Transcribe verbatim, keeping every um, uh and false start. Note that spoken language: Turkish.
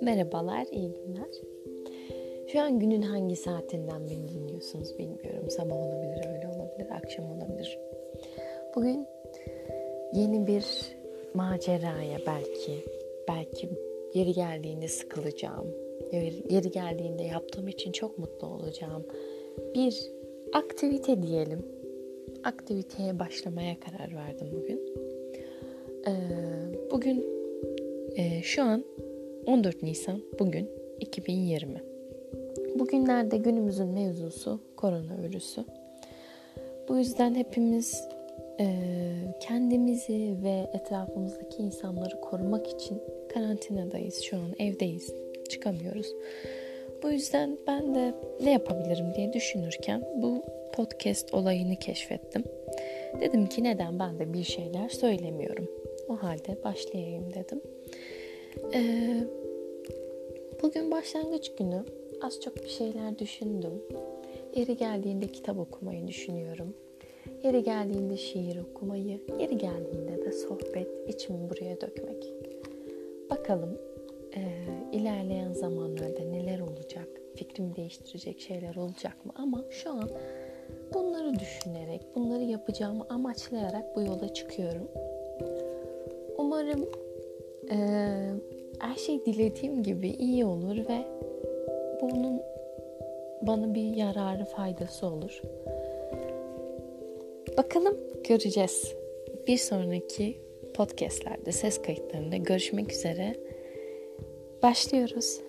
Merhabalar, iyi günler. Şu an günün hangi saatinden beni dinliyorsunuz bilmiyorum. Sabah olabilir, öğle olabilir, akşam olabilir. Bugün yeni bir maceraya belki, belki yeri geldiğinde sıkılacağım, yeri geldiğinde yaptığım için çok mutlu olacağım bir aktivite diyelim. Aktiviteye başlamaya karar verdim bugün. Ee, bugün e, şu an on dört Nisan, bugün iki bin yirmi. Bugünlerde günümüzün mevzusu koronavirüsü. Bu yüzden hepimiz e, kendimizi ve etrafımızdaki insanları korumak için karantinadayız. Şu an evdeyiz, çıkamıyoruz. Bu yüzden ben de ne yapabilirim diye düşünürken bu podcast olayını keşfettim. Dedim ki neden ben de bir şeyler söylemiyorum. O halde başlayayım dedim. Ee, bugün başlangıç günü. Az çok bir şeyler düşündüm. Yeri geldiğinde kitap okumayı düşünüyorum. Yeri geldiğinde şiir okumayı, yeri geldiğinde de sohbet, içimi buraya dökmek. Bakalım e, ilerleyen zamanlarda neler olacak, fikrimi değiştirecek şeyler olacak mı? Ama şu an bunları düşünerek, bunları yapacağımı amaçlayarak bu yola çıkıyorum. Umarım e, her şey dilediğim gibi iyi olur ve bunun bana bir yararı, faydası olur. Bakalım, göreceğiz. Bir sonraki podcastlerde, ses kayıtlarında görüşmek üzere. Başlıyoruz.